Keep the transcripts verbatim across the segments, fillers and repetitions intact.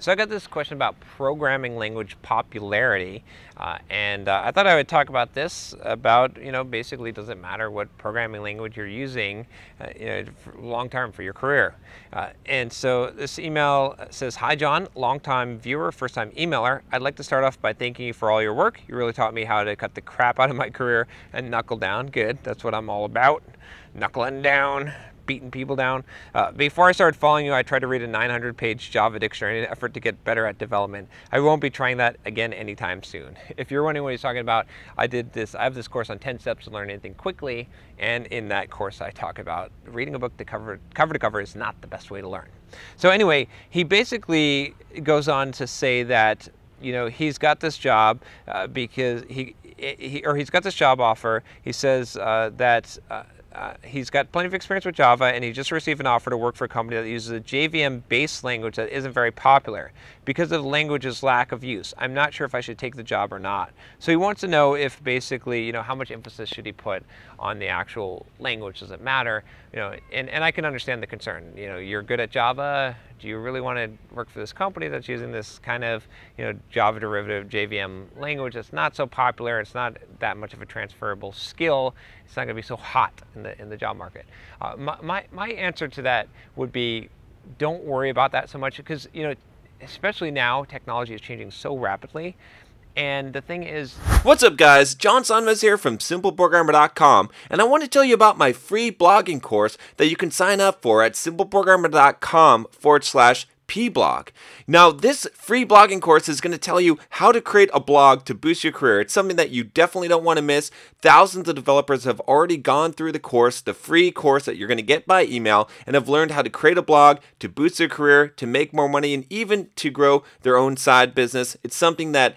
So I got this question about programming language popularity, uh, and uh, I thought I would talk about this, about, you know, basically does it matter what programming language you're using uh, you know, long term for your career. Uh, and so this email says, "Hi John, long time viewer, first time emailer. I'd like to start off by thanking you for all your work. You really taught me how to cut the crap out of my career and knuckle down." Good, that's what I'm all about, knuckling down. Beating people down. Uh, before I started following you, I tried to read a nine hundred page Java dictionary in an effort to get better at development. I won't be trying that again anytime soon. If you're wondering what he's talking about, I did this, I have this course on ten steps to learn anything quickly, and in that course I talk about reading a book to cover, cover to cover is not the best way to learn. So anyway, he basically goes on to say that, you know, he's got this job uh, because he, he, or he's got this job offer. He says uh, that, uh, Uh, he's got plenty of experience with Java, and he just received an offer to work for a company that uses a J V M-based language that isn't very popular because of the language's lack of use. I'm not sure if I should take the job or not. So he wants to know if basically, you know, how much emphasis should he put on the actual language? Does it matter? You know, and, and I can understand the concern. You know, you're good at Java. Do you really want to work for this company that's using this kind of, you know, Java derivative J V M language that's not so popular? It's not that much of a transferable skill. It's not going to be so hot in the in the job market. Uh, my, my my answer to that would be, don't worry about that so much, because, you know, especially now technology is changing so rapidly. And the thing is, what's up guys, John Sonmez here from simple programmer dot com, and I want to tell you about my free blogging course that you can sign up for at simpleprogrammer dot com forward slash pblog. Now, this free blogging course is going to tell you how to create a blog to boost your career. It's something that you definitely don't want to miss. Thousands of developers have already gone through the course, the free course that you're going to get by email, and have learned how to create a blog to boost their career, to make more money, and even to grow their own side business. It's something that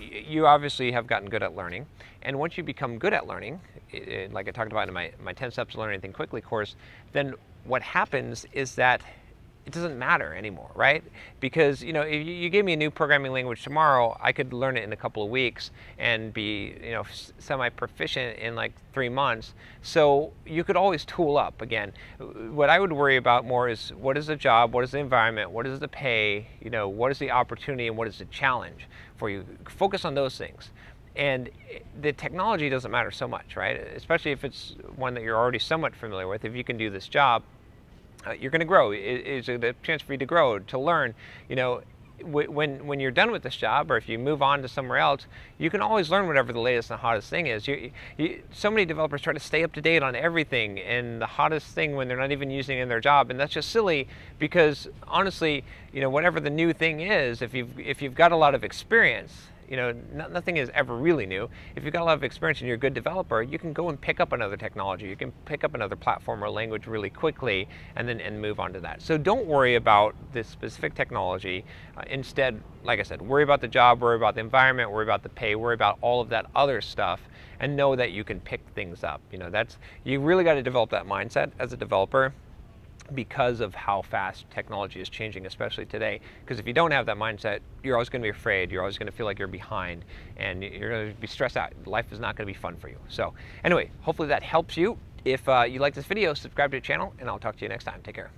You obviously have gotten good at learning. And once you become good at learning, it, like I talked about in my, my ten steps to learn anything quickly course, then what happens is that it doesn't matter anymore, right? Because, you know, if you give me a new programming language tomorrow, I could learn it in a couple of weeks and be, you know, semi-proficient in like three months. So you could always tool up again. What I would worry about more is, what is the job? What is the environment? What is the pay? You know, what is the opportunity and what is the challenge for you? Focus on those things. And the technology doesn't matter so much, right? Especially if it's one that you're already somewhat familiar with. If you can do this job, uh, you're going to grow. It, it's a chance for you to grow, to learn. You know, w- when when you're done with this job, or if you move on to somewhere else, you can always learn whatever the latest and hottest thing is. You, you, so many developers try to stay up to date on everything and the hottest thing when they're not even using it in their job, and that's just silly. Because honestly, you know, whatever the new thing is, if you've if you've got a lot of experience. You know, nothing is ever really new. If you've got a lot of experience and you're a good developer, you can go and pick up another technology. You can pick up another platform or language really quickly, and then and move on to that. So don't worry about this specific technology. Uh, instead, like I said, worry about the job, worry about the environment, worry about the pay, worry about all of that other stuff, and know that you can pick things up. You know, that's, you really got to develop that mindset as a developer, because of how fast technology is changing, especially today. Because if you don't have that mindset, you're always going to be afraid, you're always going to feel like you're behind, and you're going to be stressed out. Life is not going to be fun for you. So anyway, hopefully that helps you. If uh, you like this video, subscribe to the channel, and I'll talk to you next time. Take care.